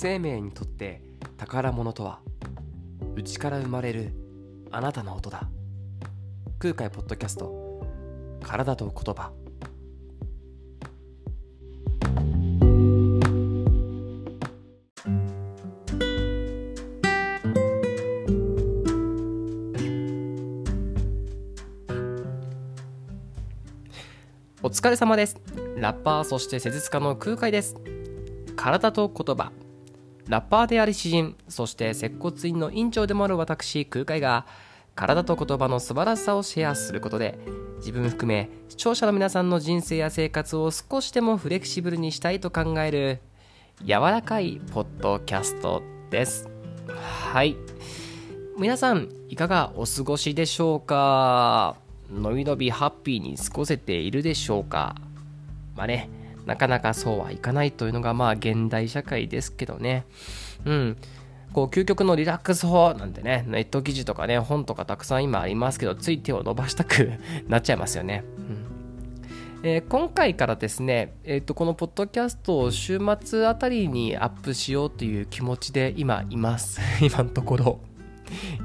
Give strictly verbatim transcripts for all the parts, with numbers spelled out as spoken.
生命にとって宝物とは、内から生まれるあなたの音だ。空海ポッドキャスト、体と言葉。お疲れ様です。ラッパーそして施術家の空海です。体と言葉、ラッパーであり詩人、そして接骨院の院長でもある私空海が、体と言葉の素晴らしさをシェアすることで、自分含め視聴者の皆さんの人生や生活を少しでもフレキシブルにしたいと考える柔らかいポッドキャストです。はい、皆さんいかがお過ごしでしょうか。のびのびハッピーに過ごせているでしょうか。まあね、なかなかそうはいかないというのがまあ現代社会ですけどね。うん、こう究極のリラックス法なんてね、ネット記事とかね、本とかたくさん今ありますけど、つい手を伸ばしたくなっちゃいますよね。うんえー、今回からですね、えーと、このポッドキャストを週末あたりにアップしようという気持ちで今います。今のところ。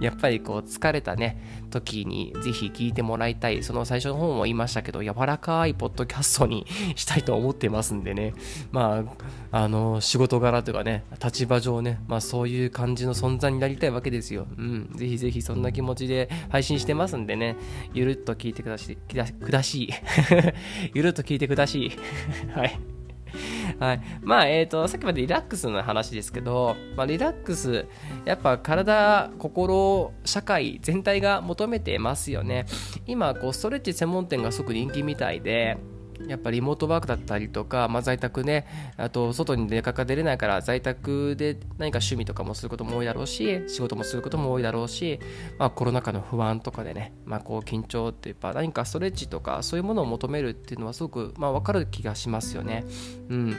やっぱりこう疲れたね時にぜひ聞いてもらいたい、その最初の方も言いましたけど、柔らかいポッドキャストにしたいと思ってますんでね。まああの仕事柄というかね、立場上ね、まあそういう感じの存在になりたいわけですよ。うん、ぜひぜひそんな気持ちで配信してますんでね、ゆるっと聞いてくだしくだしくだしゆるっと聞いてくだしはいはい、まあえっとさっきまでリラックスの話ですけど、まあ、リラックスやっぱ体、心、社会全体が求めてますよね。今こうストレッチ専門店がすごく人気みたいで、やっぱリモートワークだったりとか、まあ、在宅ね、あと外に出かけ出れないから在宅で何か趣味とかもすることも多いだろうし、仕事もすることも多いだろうし、まあ、コロナ禍の不安とかでね、まあ、こう緊張っていうか、何かストレッチとかそういうものを求めるっていうのはすごく、まあ、分かる気がしますよね。うん、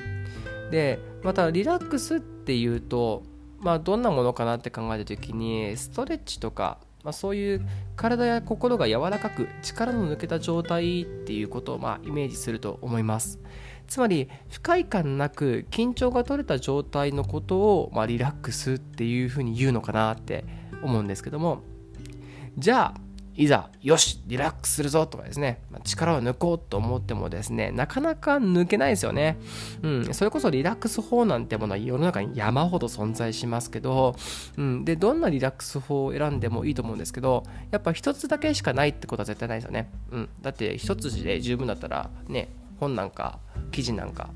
でまたリラックスっていうと、まあ、どんなものかなって考えた時に、ストレッチとか、まあ、そういう体や心が柔らかく力の抜けた状態っていうことをまあイメージすると思います。つまり不快感なく緊張が取れた状態のことをまあリラックスっていうふうに言うのかなって思うんですけども、じゃあいざよしリラックスするぞとかですね、力を抜こうと思ってもですね、なかなか抜けないですよね。うん、それこそリラックス法なんてものは世の中に山ほど存在しますけど、うん、でどんなリラックス法を選んでもいいと思うんですけど、やっぱ一つだけしかないってことは絶対ないですよね。うん、だって一つで十分だったらね、本なんか記事なんか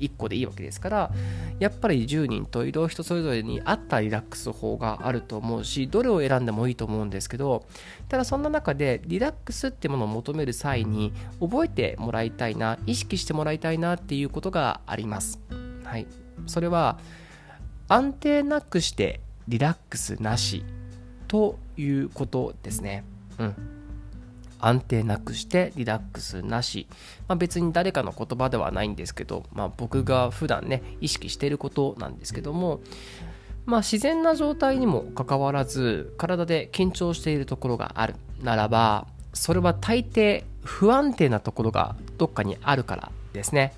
いっこでいいわけですから、やっぱりじゅうにんと移動、人それぞれに合ったリラックス法があると思うし、どれを選んでもいいと思うんですけど、ただそんな中でリラックスってものを求める際に覚えてもらいたいな、意識してもらいたいなっていうことがあります。はい、それは安定なくしてリラックスなしということですね。うん安定なくしてリラックスなし、まあ、別に誰かの言葉ではないんですけど、まあ、僕が普段ね意識していることなんですけども、まあ、自然な状態にもかかわらず体で緊張しているところがあるならば、それは大抵不安定なところがどっかにあるからですね。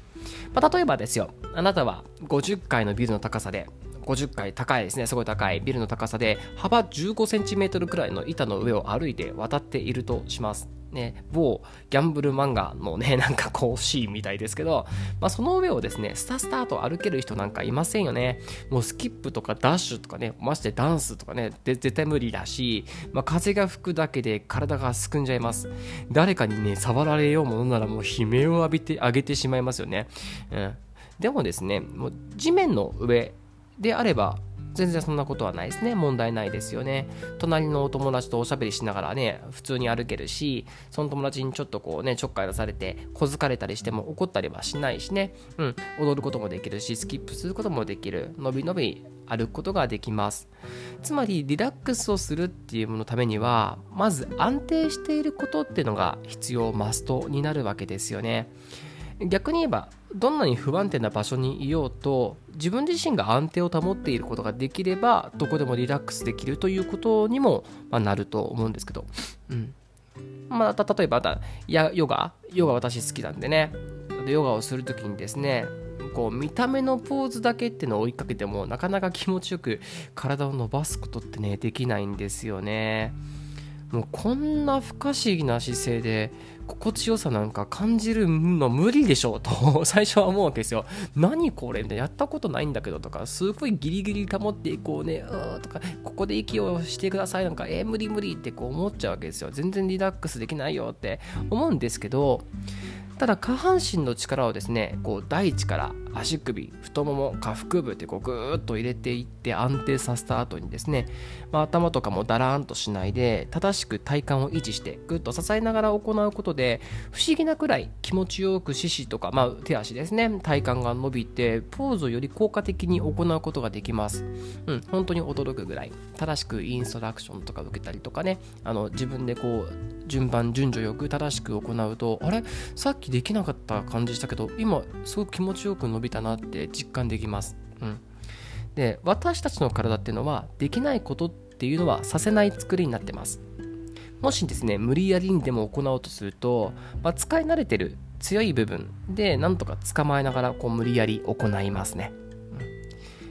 まあ、例えばですよ、あなたはごじゅっかいのビルの高さで、ごじゅっかい高いですね、すごい高いビルの高さで幅 じゅうごセンチメートル くらいの板の上を歩いて渡っているとしますね。某ギャンブル漫画のね、なんかこうシーンみたいですけど、まあ、その上をですねスタスタと歩ける人なんかいませんよね。もうスキップとかダッシュとかね、ましてダンスとかね、で絶対無理だし、まあ、風が吹くだけで体がすくんじゃいます。誰かにね触られようものならもう悲鳴を浴びてあげてしまいますよね。うん、でもですね、もう地面の上であれば全然そんなことはないですね。問題ないですよね。隣のお友達とおしゃべりしながらね、普通に歩けるし、その友達にちょっとこうね、ちょっかい出されて、小づかれたりしても怒ったりはしないしね。うん、踊ることもできるし、スキップすることもできる。のびのび歩くことができます。つまりリラックスをするっていうもののためには、まず安定していることっていうのが必要マストになるわけですよね。逆に言えば、どんなに不安定な場所にいようと、自分自身が安定を保っていることができれば、どこでもリラックスできるということにも、まあ、なると思うんですけど、うん、また例えば、ヨガ、ヨガ私好きなんでね、ヨガをするときにですね、こう見た目のポーズだけってのを追いかけてもなかなか気持ちよく体を伸ばすことってねできないんですよね。もうこんな不可思議な姿勢で心地よさなんか感じるの無理でしょうと最初は思うわけですよ。何これみたいな、やったことないんだけどとか、すごいギリギリ保っていこうねうーとか、ここで息をしてくださいなんか、えー、無理無理ってこう思っちゃうわけですよ。全然リラックスできないよって思うんですけど、ただ下半身の力をですね、こう第一から足首、太もも、下腹部ってこうぐーっと入れていって安定させた後にですね、まあ、頭とかもだらーんとしないで正しく体幹を維持してぐっと支えながら行うことで、不思議なくらい気持ちよく四肢とか、まあ、手足ですね、体幹が伸びてポーズをより効果的に行うことができます、うん、本当に驚くぐらい正しくインストラクションとか受けたりとかね、あの自分でこう順番順序よく正しく行うと、あれさっきできなかった感じしたけど今すごく気持ちよく伸びたなって実感できます、うん、で私たちの体っていうのはできないことっていうのはさせない作りになってます。もしですね無理やりにでも行おうとすると、まあ、使い慣れてる強い部分でなんとか捕まえながらこう無理やり行いますね、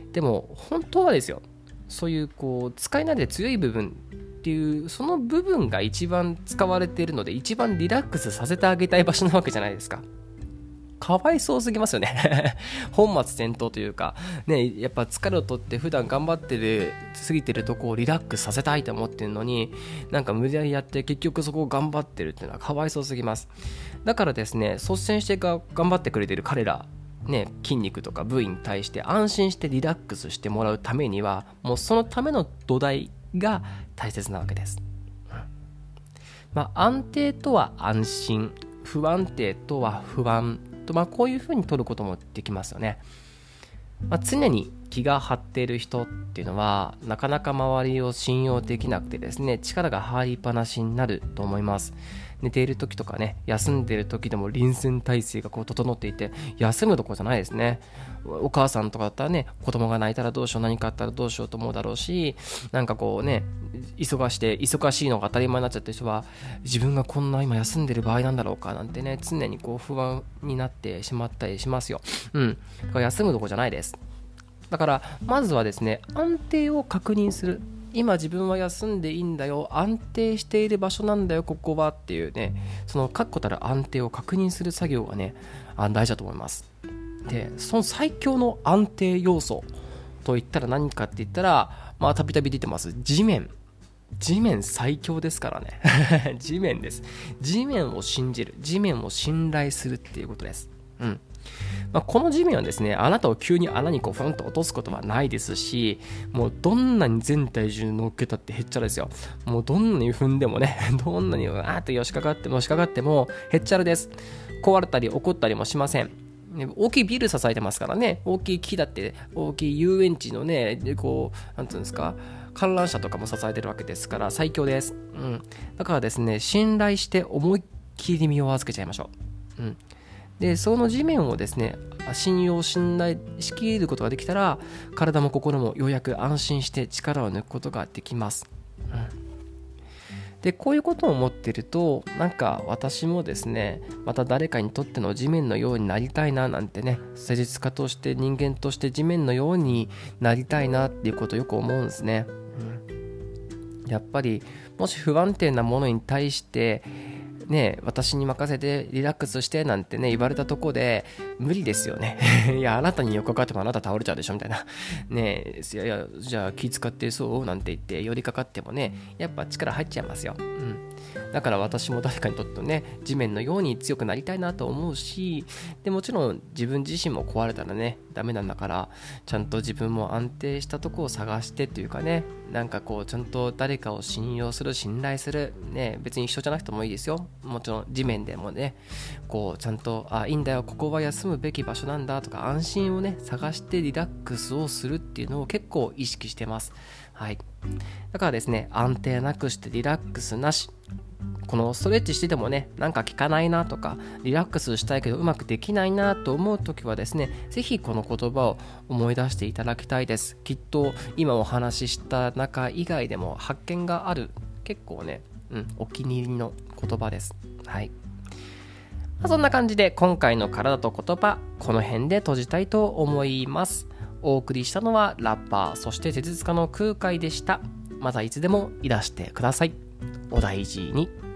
うん、でも本当はですよ、そういうこう使い慣れて強い部分っていうその部分が一番使われているので一番リラックスさせてあげたい場所なわけじゃないですか。かわいそうすぎますよね本末転倒というかね、やっぱ疲れを取って普段頑張ってる過ぎてるとこをリラックスさせたいと思ってるのに、なんか無理やりやって結局そこを頑張ってるっていうのはかわいそうすぎます。だからですね、率先してが頑張ってくれてる彼らね、筋肉とか部位に対して安心してリラックスしてもらうためにはもうそのための土台が大切なわけです、うん、まあ、安定とは安心、不安定とは不安と、まあ、こういうふうに取ることもできますよね、まあ、常に気が張っている人っていうのはなかなか周りを信用できなくてですね、力が入りっぱなしになると思います。寝ている時とかね、休んでいる時でも臨戦態勢がこう整っていて休むとこじゃないですね。お母さんとかだったらね、子供が泣いたらどうしよう、何かあったらどうしようと思うだろうし、なんかこうね、忙して忙しいのが当たり前になっちゃってる人は自分がこんな今休んでる場合なんだろうかなんてね、常にこう不安になってしまったりしますよ、うん、だから休むとこじゃないです。だからまずはですね、安定を確認する。今自分は休んでいいんだよ、安定している場所なんだよここはっていうね、その確固たる安定を確認する作業がね大事だと思います。でその最強の安定要素といったら何かって言ったら、まあたびたび出てます地面。地面最強ですからね地面です。地面を信じる、地面を信頼するっていうことです。うん、まあ、この地面はですね、あなたを急に穴にこうフンと落とすことはないですし、もうどんなに全体重乗っけたってへっちゃらですよ。もうどんなに踏んでもね、どんなにわーっとよしかかってもよしかかってもへっちゃらです。壊れたり怒ったりもしません。大きいビル支えてますからね、大きい木だって大きい遊園地のね、こうなんていうんですか、観覧車とかも支えてるわけですから最強です、うん、だからですね、信頼して思いっきり身を預けちゃいましょう、うん、でその地面をですね、信用信頼しきることができたら体も心もようやく安心して力を抜くことができます、うん、でこういうことを思ってると、なんか私もですね、また誰かにとっての地面のようになりたいななんてね、施術家として人間として地面のようになりたいなっていうことをよく思うんですね、うん、やっぱりもし不安定なものに対してね、私に任せてリラックスしてなんてね言われたとこで無理ですよねいやあなたに横かかってもあなた倒れちゃうでしょみたいなね、いやいやじゃあ気使ってそうなんて言って寄りかかってもね、やっぱ力入っちゃいますよ、うん、だから私も誰かにとってね地面のように強くなりたいなと思うし、でもちろん自分自身も壊れたらねダメなんだから、ちゃんと自分も安定したとこを探してというかね、なんかこうちゃんと誰かを信用する、信頼するね、別に一緒じゃなくてもいいですよ。もちろん地面でもね、こうちゃんとあいいんだよここは休むべき場所なんだとか、安心をね探してリラックスをするっていうのを結構意識してます、はい、だからですね、安定なくしてリラックスなし、このストレッチしててもね、なんか効かないなとか、リラックスしたいけどうまくできないなと思うときはですね、ぜひこの言葉を思い出していただきたいです。きっと今お話しした中以外でも発見がある、結構ね、うん、お気に入りの言葉です。はい。まあ、そんな感じで今回の体と言葉、この辺で閉じたいと思います。お送りしたのはラッパー、そして手術家の空海でした。またいつでもいらしてください。お大事に。